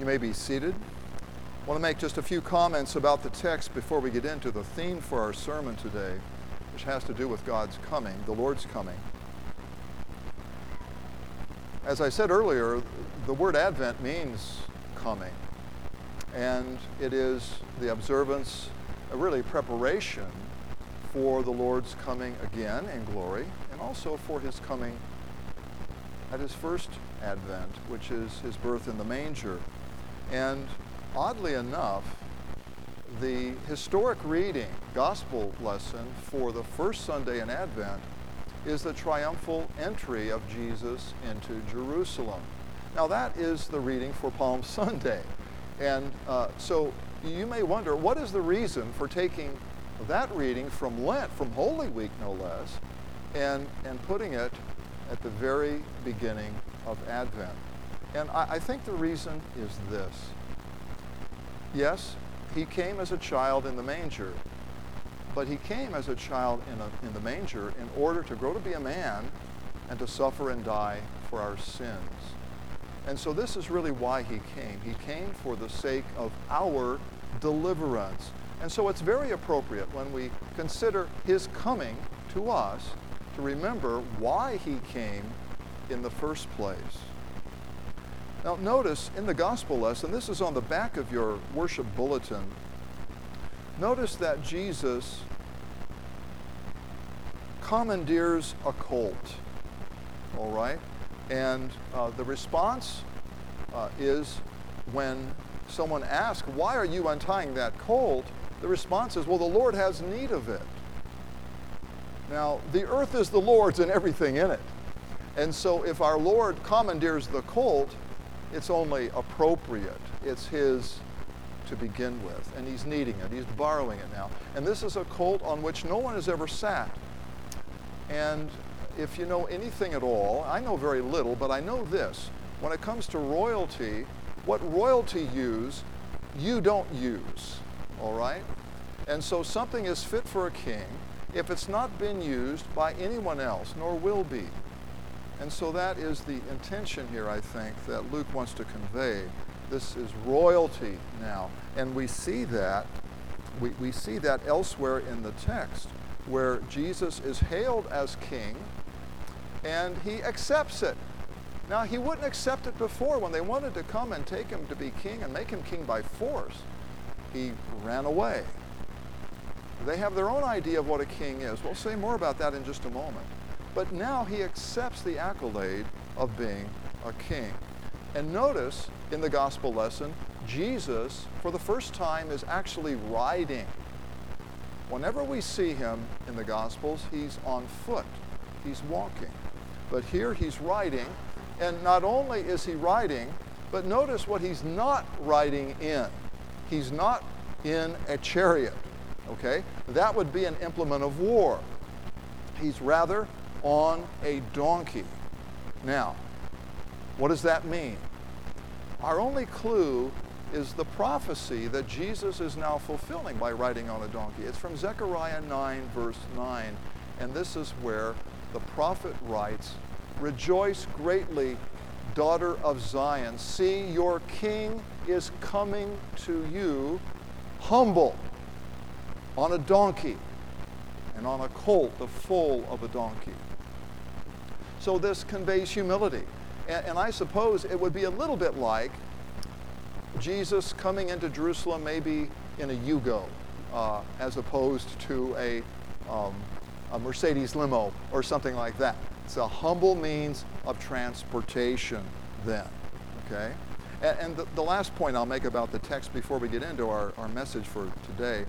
You may be seated. I want to make just a few comments about the text before we get into the theme for our sermon today, which has to do with God's coming, the Lord's coming. As I said earlier, the word Advent means coming, and it is the observance, really preparation for the Lord's coming again in glory, and also for his coming at his first Advent, which is his birth in the manger. And oddly enough, the historic reading, Gospel lesson for the first Sunday in Advent is the triumphal entry of Jesus into Jerusalem. Now that is the reading for Palm Sunday. And so you may wonder, what is the reason for taking that reading from Lent, from Holy Week no less, and putting it at the very beginning of Advent? And I think the reason is this. Yes, he came as a child in the manger, but he came as a child in the manger in order to grow to be a man and to suffer and die for our sins. And so this is really why he came. He came for the sake of our deliverance. And so it's very appropriate when we consider his coming to us to remember why he came in the first place. Now notice in the gospel lesson, this is on the back of your worship bulletin, notice that Jesus commandeers a colt, all right? And the response is when someone asks, why are you untying that colt? The response is, well, the Lord has need of it. Now, the earth is the Lord's and everything in it. And so if our Lord commandeers the colt, it's only appropriate. It's his to begin with, and he's needing it. He's borrowing it now. And this is a colt on which no one has ever sat. And if you know anything at all, I know very little, but I know this. When it comes to royalty, what royalty use, you don't use, all right? And so something is fit for a king if it's not been used by anyone else, nor will be. And so that is the intention here, I think, that Luke wants to convey. This is royalty now. And we see that, we see that elsewhere in the text, where Jesus is hailed as king, and he accepts it. Now, he wouldn't accept it before when they wanted to come and take him to be king and make him king by force. He ran away. They have their own idea of what a king is. We'll say more about that in just a moment. But now he accepts the accolade of being a king. And notice in the gospel lesson, Jesus, for the first time, is actually riding. Whenever we see him in the gospels, he's on foot, he's walking. But here he's riding, and not only is he riding, but notice what he's not riding in. He's not in a chariot. Okay, that would be an implement of war. He's rather on a donkey. Now, what does that mean? Our only clue is the prophecy that Jesus is now fulfilling by riding on a donkey. It's from Zechariah 9, verse 9, and this is where the prophet writes, "Rejoice greatly, daughter of Zion. See, your king is coming to you, humble, on a donkey, and on a colt, the foal of a donkey." So this conveys humility. And I suppose it would be a little bit like Jesus coming into Jerusalem maybe in a Yugo, as opposed to a Mercedes limo or something like that. It's a humble means of transportation then, okay? And the last point I'll make about the text before we get into our message for today,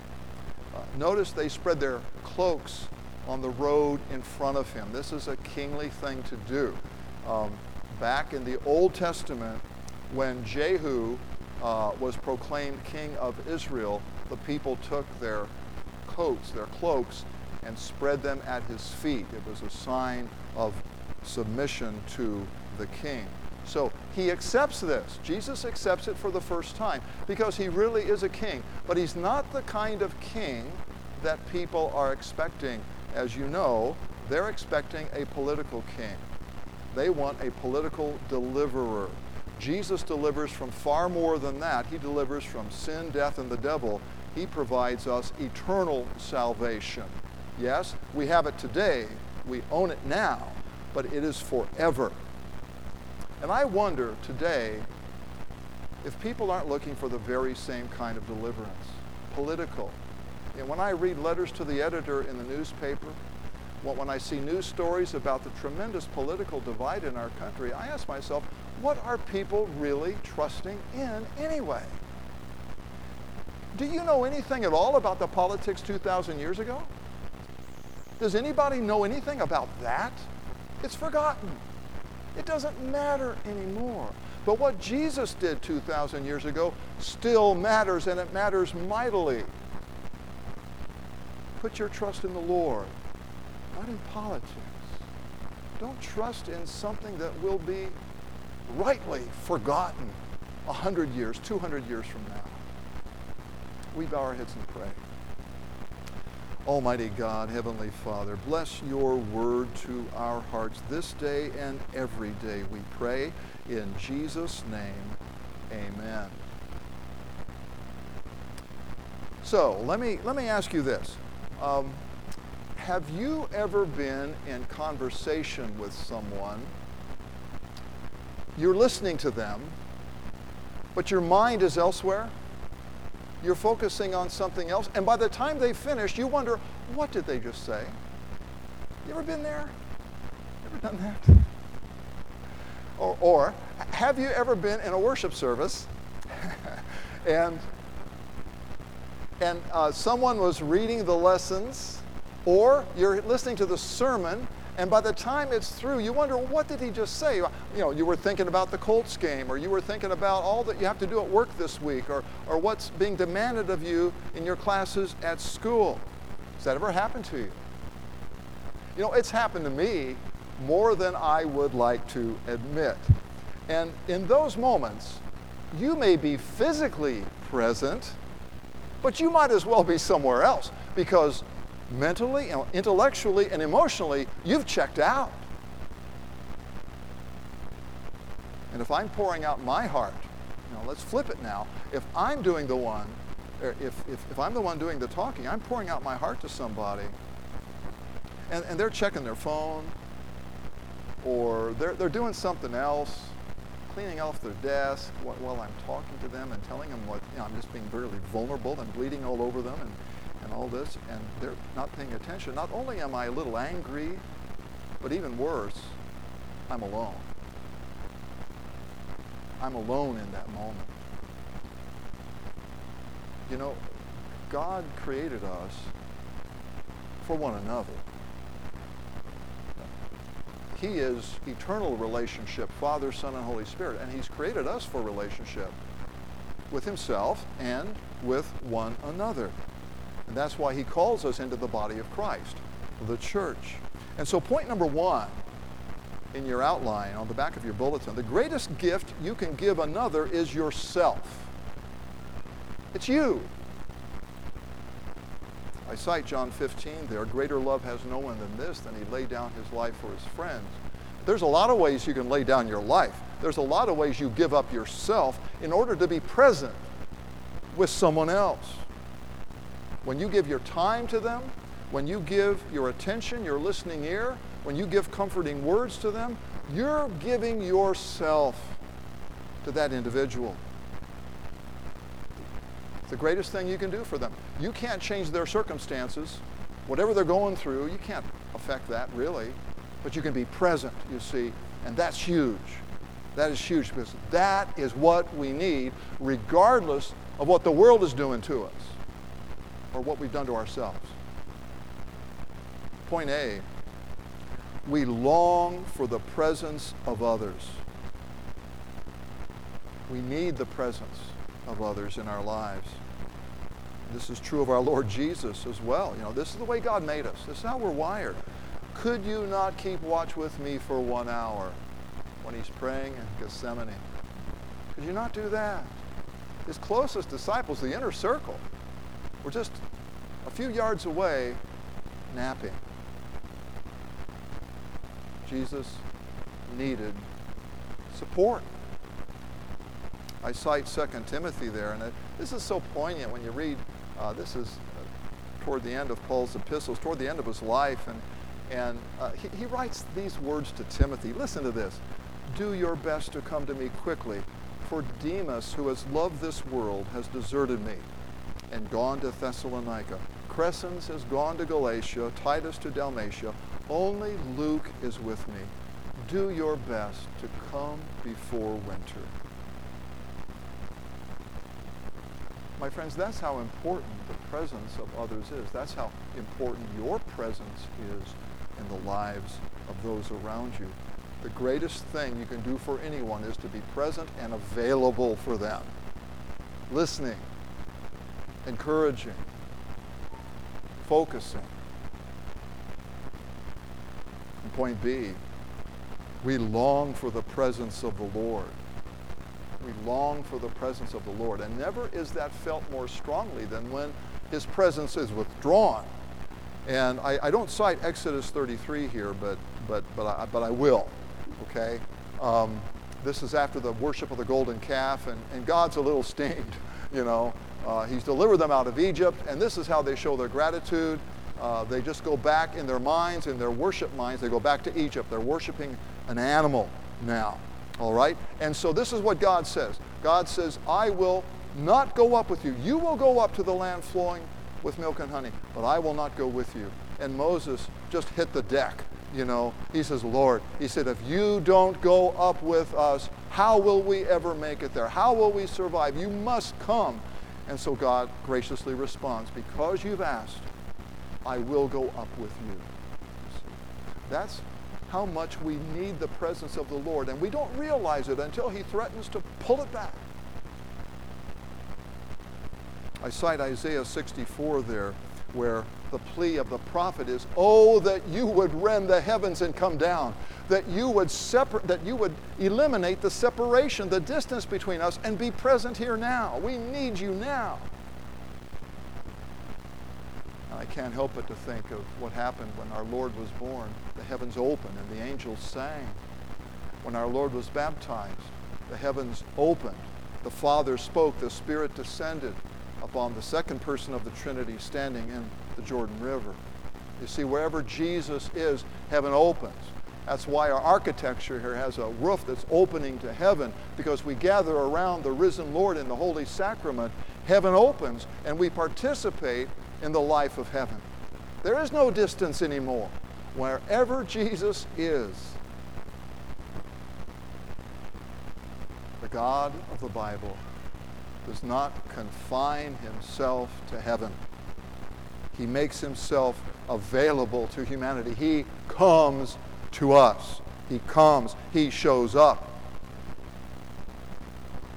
notice they spread their cloaks on the road in front of him. This is a kingly thing to do. Back in the Old Testament, when Jehu was proclaimed king of Israel, the people took their coats, their cloaks, and spread them at his feet. It was a sign of submission to the king. So he accepts this. Jesus accepts it for the first time because he really is a king. But he's not the kind of king that people are expecting. As you know, they're expecting a political king. They want a political deliverer. Jesus delivers from far more than that. He delivers from sin, death, and the devil. He provides us eternal salvation. Yes, we have it today. We own it now, but it is forever. And I wonder today if people aren't looking for the very same kind of deliverance, political. And when I read letters to the editor in the newspaper, when I see news stories about the tremendous political divide in our country, I ask myself, what are people really trusting in anyway? Do you know anything at all about the politics 2,000 years ago? Does anybody know anything about that? It's forgotten. It doesn't matter anymore. But what Jesus did 2,000 years ago still matters, and it matters mightily. Put your trust in the Lord, not in politics. Don't trust in something that will be rightly forgotten 100 years, 200 years from now. We bow our heads and pray. Almighty God, Heavenly Father, bless your word to our hearts this day and every day, we pray. In Jesus' name, amen. So, let me ask you this. Have you ever been in conversation with someone? You're listening to them, but your mind is elsewhere? You're focusing on something else, and by the time they finish, you wonder, what did they just say? You ever been there? Ever done that? Or have you ever been in a worship service and someone was reading the lessons, or you're listening to the sermon, and by the time it's through, you wonder, what did he just say? You know, you were thinking about the Colts game, or you were thinking about all that you have to do at work this week, or what's being demanded of you in your classes at school. Has that ever happened to you? You know, it's happened to me more than I would like to admit. And in those moments, you may be physically present, but you might as well be somewhere else, because mentally, intellectually, and emotionally, you've checked out. And if I'm pouring out my heart, let's flip it now. If I'm doing the one, or if I'm the one doing the talking, I'm pouring out my heart to somebody, and they're checking their phone, or they're doing something else, cleaning off their desk while I'm talking to them and telling them what, I'm just being really vulnerable and bleeding all over them, and all this, and they're not paying attention. Not only am I a little angry, but even worse, I'm alone. I'm alone in that moment. You know, God created us for one another. He is eternal relationship, Father, Son, and Holy Spirit, and He's created us for relationship with Himself and with one another. And that's why He calls us into the body of Christ, the church. And so point number one in your outline on the back of your bulletin, the greatest gift you can give another is yourself. It's you. I cite John 15 there, greater love has no one than this, than he laid down his life for his friends. There's a lot of ways you can lay down your life. There's a lot of ways you give up yourself in order to be present with someone else. When you give your time to them, when you give your attention, your listening ear, when you give comforting words to them, you're giving yourself to that individual. It's the greatest thing you can do for them. You can't change their circumstances. Whatever they're going through, you can't affect that really, but you can be present, you see, and that's huge. That is huge, because that is what we need regardless of what the world is doing to us, or what we've done to ourselves. Point A, we long for the presence of others. We need the presence of others in our lives. This is true of our Lord Jesus as well. This is the way God made us. This is how we're wired. Could you not keep watch with me for 1 hour when He's praying in Gethsemane? Could you not do that? His closest disciples, the inner circle, we're just a few yards away, napping. Jesus needed support. I cite 2 Timothy there, and this is so poignant when you read. This is toward the end of Paul's epistles, toward the end of his life, and he writes these words to Timothy. Listen to this. Do your best to come to me quickly, for Demas, who has loved this world, has deserted me and gone to Thessalonica. Crescens has gone to Galatia, Titus to Dalmatia. Only Luke is with me. Do your best to come before winter. My friends, that's how important the presence of others is. That's how important your presence is in the lives of those around you. The greatest thing you can do for anyone is to be present and available for them. Listening, encouraging, focusing. And point B, we long for the presence of the Lord. We long for the presence of the Lord. And never is that felt more strongly than when his presence is withdrawn. And I don't cite Exodus 33 here, but I will. Okay? This is after the worship of the golden calf, and God's a little steamed, you know. He's delivered them out of Egypt, and this is how they show their gratitude. They just go back in their minds, in their worship minds, they go back to Egypt. They're worshiping an animal now. All right? And so this is what God says. God says, I will not go up with you. You will go up to the land flowing with milk and honey, but I will not go with you. And Moses just hit the deck, you know. He says, Lord, he said, if you don't go up with us, how will we ever make it there? How will we survive? You must come. And so God graciously responds, because you've asked, I will go up with you. That's how much we need the presence of the Lord, and we don't realize it until he threatens to pull it back. I cite Isaiah 64 there, where the plea of the prophet is, oh, that you would rend the heavens and come down, that you would eliminate the separation, the distance between us, and be present here now. We need you now. I can't help but to think of what happened when our Lord was born. The heavens opened and the angels sang. When our Lord was baptized, the heavens opened. The Father spoke, the Spirit descended upon the second person of the Trinity standing in the Jordan River. You see, wherever Jesus is, heaven opens. That's why our architecture here has a roof that's opening to heaven, because we gather around the risen Lord in the Holy Sacrament. Heaven opens and we participate in the life of heaven. There is no distance anymore. Wherever Jesus is, the God of the Bible does not confine himself to heaven. He makes himself available to humanity. He comes to us. He comes. He shows up.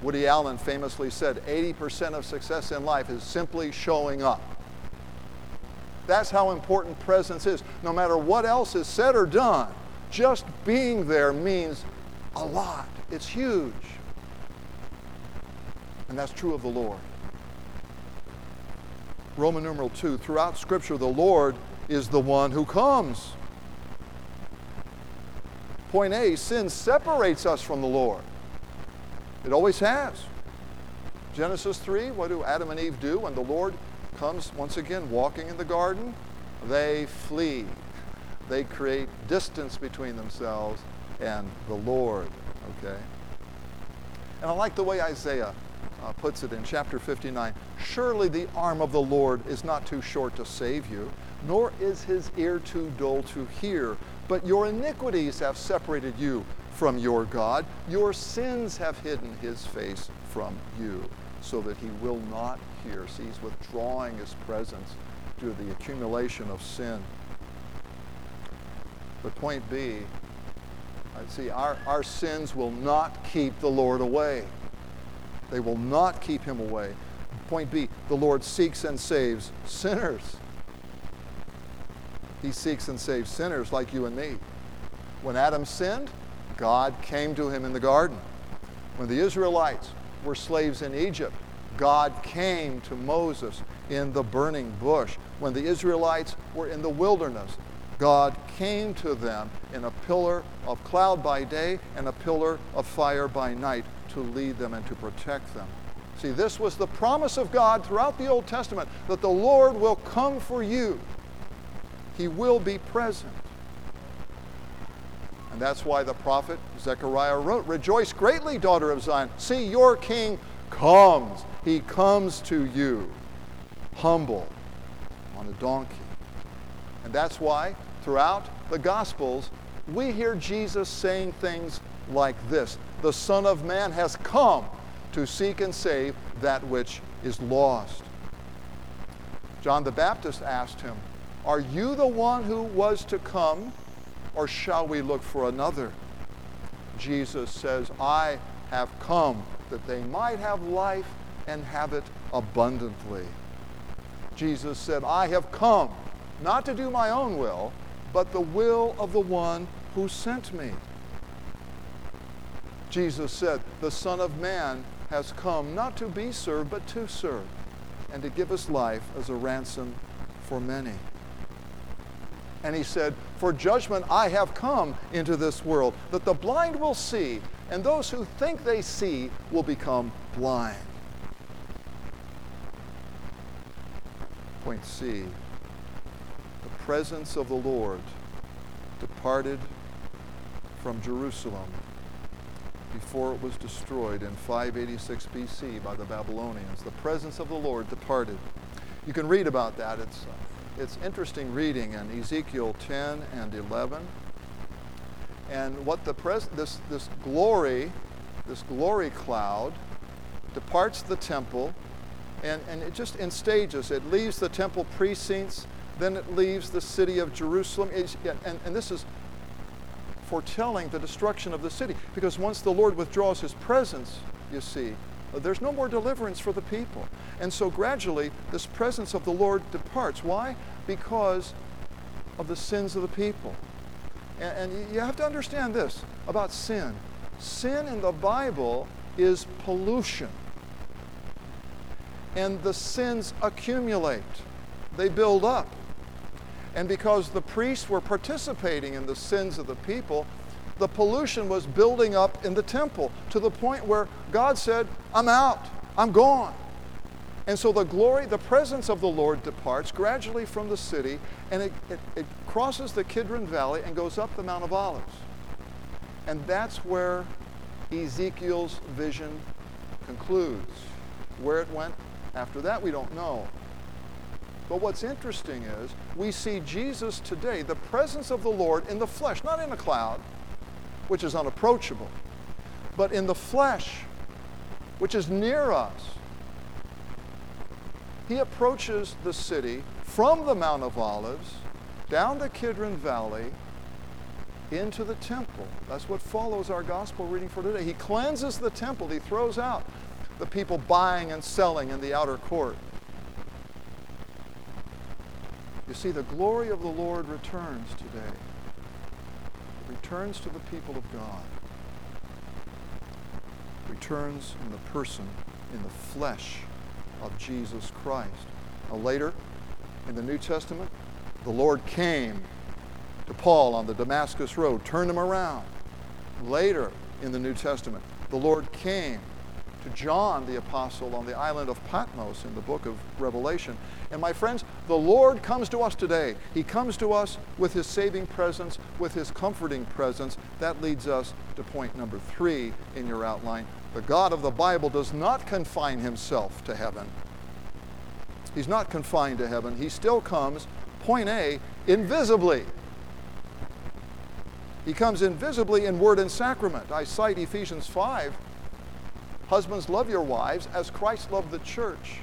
Woody Allen famously said, 80% of success in life is simply showing up. That's how important presence is. No matter what else is said or done, just being there means a lot. It's huge. And that's true of the Lord. Roman numeral 2, throughout Scripture, the Lord is the one who comes. Point A, sin separates us from the Lord. It always has. Genesis 3, what do Adam and Eve do when the Lord comes once again walking in the garden? They flee. They create distance between themselves and the Lord. Okay. And I like the way Isaiah puts it in chapter 59. Surely the arm of the Lord is not too short to save you, nor is his ear too dull to hear. But your iniquities have separated you from your God. Your sins have hidden his face from you, so that he will not hear. See, he's withdrawing his presence due to the accumulation of sin. But point B, see, our sins will not keep the Lord away. They will not keep him away. Point B, the Lord seeks and saves sinners. He seeks and saves sinners like you and me. When Adam sinned, God came to him in the garden. When the Israelites were slaves in Egypt, God came to Moses in the burning bush. When the Israelites were in the wilderness, God came to them in a pillar of cloud by day and a pillar of fire by night to lead them and to protect them. See, this was the promise of God throughout the Old Testament, that the Lord will come for you. He will be present. And that's why the prophet Zechariah wrote, "Rejoice greatly, daughter of Zion. See, your king comes. He comes to you, humble, on a donkey." And that's why throughout the Gospels, we hear Jesus saying things like this: "The Son of Man has come to seek and save that which is lost." John the Baptist asked him, "Are you the one who was to come, or shall we look for another?" Jesus says, "I have come that they might have life and have it abundantly." Jesus said, "I have come not to do my own will, but the will of the one who sent me." Jesus said, "The Son of Man has come not to be served, but to serve, and to give his life as a ransom for many." And he said, "For judgment I have come into this world, that the blind will see, and those who think they see will become blind." Point C, the presence of the Lord departed from Jerusalem before it was destroyed in 586 BC by the Babylonians. The presence of the Lord departed. You can read about that. It's interesting reading in Ezekiel 10 and 11. And what the this glory cloud departs the temple, and it just in stages. It leaves the temple precincts, then it leaves the city of Jerusalem. And this is foretelling the destruction of the city, because once the Lord withdraws his presence, you see, there's no more deliverance for the people. And so gradually, this presence of the Lord departs. Why? Because of the sins of the people. And you have to understand this about sin. Sin in the Bible is pollution. And the sins accumulate. They build up. And because the priests were participating in the sins of the people, the pollution was building up in the temple to the point where God said, "I'm out, I'm gone." And so the glory, the presence of the Lord departs gradually from the city, and it crosses the Kidron Valley and goes up the Mount of Olives. And that's where Ezekiel's vision concludes. Where it went after that, we don't know. But what's interesting is we see Jesus today, the presence of the Lord in the flesh, not in a cloud, which is unapproachable, but in the flesh, which is near us. He approaches the city from the Mount of Olives, down the Kidron Valley, into the temple. That's what follows our gospel reading for today. He cleanses the temple. He throws out the people buying and selling in the outer court. You see, the glory of the Lord returns today. It returns to the people of God. It returns in the person, in the flesh of Jesus Christ. Now later, in the New Testament, the Lord came to Paul on the Damascus Road, turned him around. Later in the New Testament, the Lord came to John the Apostle on the island of Patmos in the book of Revelation. And my friends, the Lord comes to us today. He comes to us with his saving presence, with his comforting presence. That leads us to point number 3 in your outline. The God of the Bible does not confine himself to heaven. He's not confined to heaven. He still comes, point A, invisibly. He comes invisibly in word and sacrament. I cite Ephesians 5. "Husbands, love your wives as Christ loved the church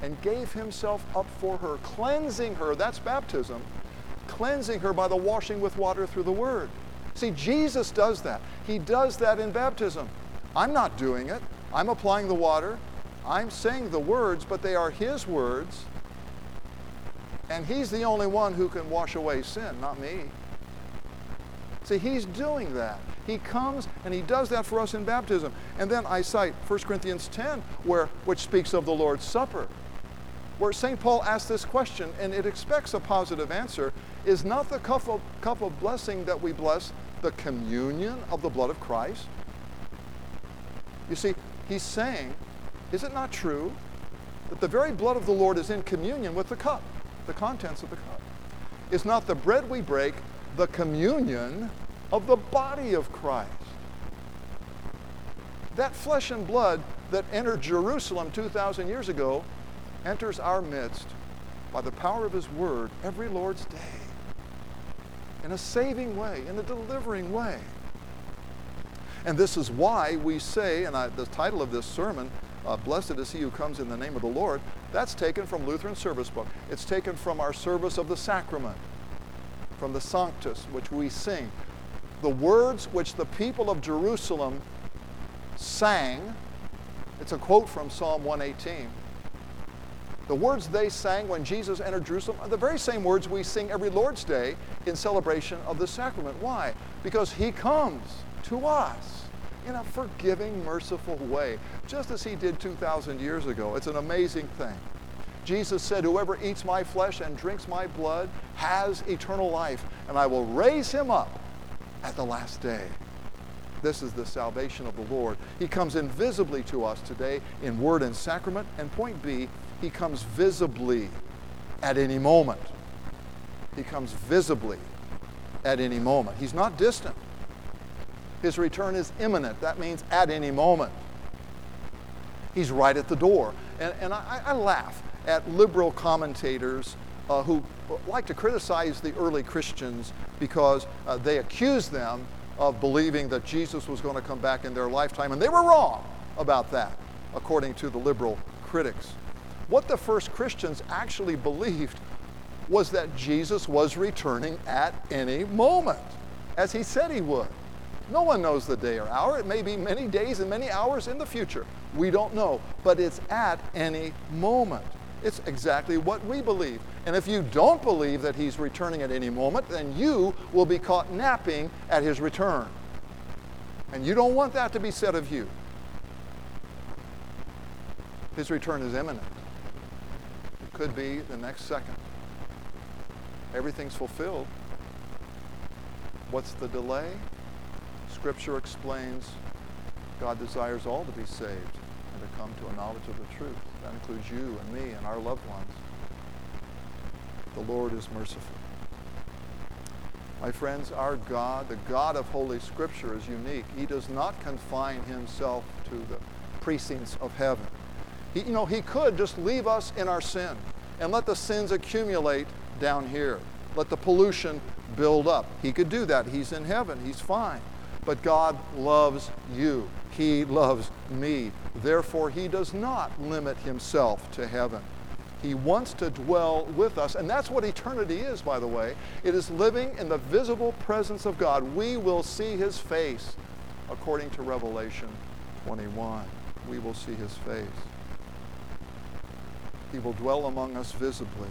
and gave himself up for her, cleansing her," that's baptism, "cleansing her by the washing with water through the word." See, Jesus does that. He does that in baptism. I'm not doing it. I'm applying the water. I'm saying the words, but they are his words. And he's the only one who can wash away sin, not me. See, he's doing that. He comes and he does that for us in baptism. And then I cite 1 Corinthians 10, which speaks of the Lord's Supper, where St. Paul asks this question, and it expects a positive answer: "Is not the cup of blessing that we bless the communion of the blood of Christ?" You see, he's saying, is it not true that the very blood of the Lord is in communion with the cup, the contents of the cup? It's not the bread we break, the communion of the body of Christ. That flesh and blood that entered Jerusalem 2,000 years ago enters our midst by the power of his word every Lord's day in a saving way, in a delivering way. And this is why we say, and the title of this sermon, Blessed is he who comes in the name of the Lord, that's taken from Lutheran service book. It's taken from our service of the sacrament, from the Sanctus, which we sing. The words which the people of Jerusalem sang, it's a quote from Psalm 118. The words they sang when Jesus entered Jerusalem are the very same words we sing every Lord's Day in celebration of the sacrament. Why? Because he comes to us in a forgiving, merciful way, just as he did 2,000 years ago. It's an amazing thing. Jesus said, whoever eats my flesh and drinks my blood has eternal life, and I will raise him up at the last day. This is the salvation of the Lord. He comes invisibly to us today in word and sacrament. And point B, he comes visibly at any moment. He comes visibly at any moment. He's not distant. His return is imminent. That means at any moment. He's right at the door. And I laugh at liberal commentators who like to criticize the early Christians because they accuse them of believing that Jesus was going to come back in their lifetime. And they were wrong about that, according to the liberal critics. What the first Christians actually believed was that Jesus was returning at any moment, as he said he would. No one knows the day or hour. It may be many days and many hours in the future. We don't know, but it's at any moment. It's exactly what we believe. And if you don't believe that he's returning at any moment, then you will be caught napping at his return. And you don't want that to be said of you. His return is imminent. It could be the next second. Everything's fulfilled. What's the delay? Scripture explains God desires all to be saved and to come to a knowledge of the truth. That includes you and me and our loved ones. The Lord is merciful. My friends, our God, the God of Holy Scripture, is unique. He does not confine himself to the precincts of heaven. He could just leave us in our sin and let the sins accumulate down here. Let the pollution build up. He could do that. He's in heaven. He's fine. But God loves you. He loves me. Therefore, he does not limit himself to heaven. He wants to dwell with us. And that's what eternity is, by the way. It is living in the visible presence of God. We will see his face, according to Revelation 21. We will see his face. He will dwell among us visibly.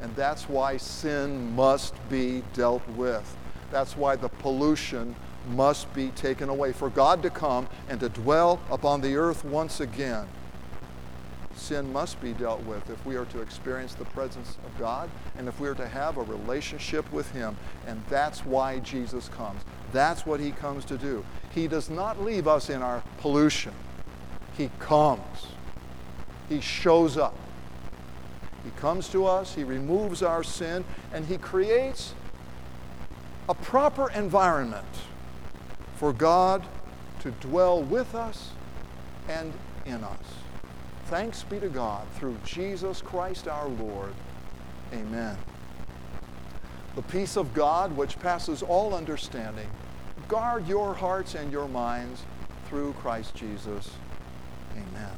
And that's why sin must be dealt with. That's why the pollution must be taken away. For God to come and to dwell upon the earth once again, sin must be dealt with if we are to experience the presence of God and if we are to have a relationship with him. And that's why Jesus comes. That's what he comes to do. He does not leave us in our pollution. He comes. He shows up. He comes to us. He removes our sin. And he creates a proper environment for God to dwell with us and in us. Thanks be to God through Jesus Christ our Lord. Amen. The peace of God, which passes all understanding, guard your hearts and your minds through Christ Jesus. Amen.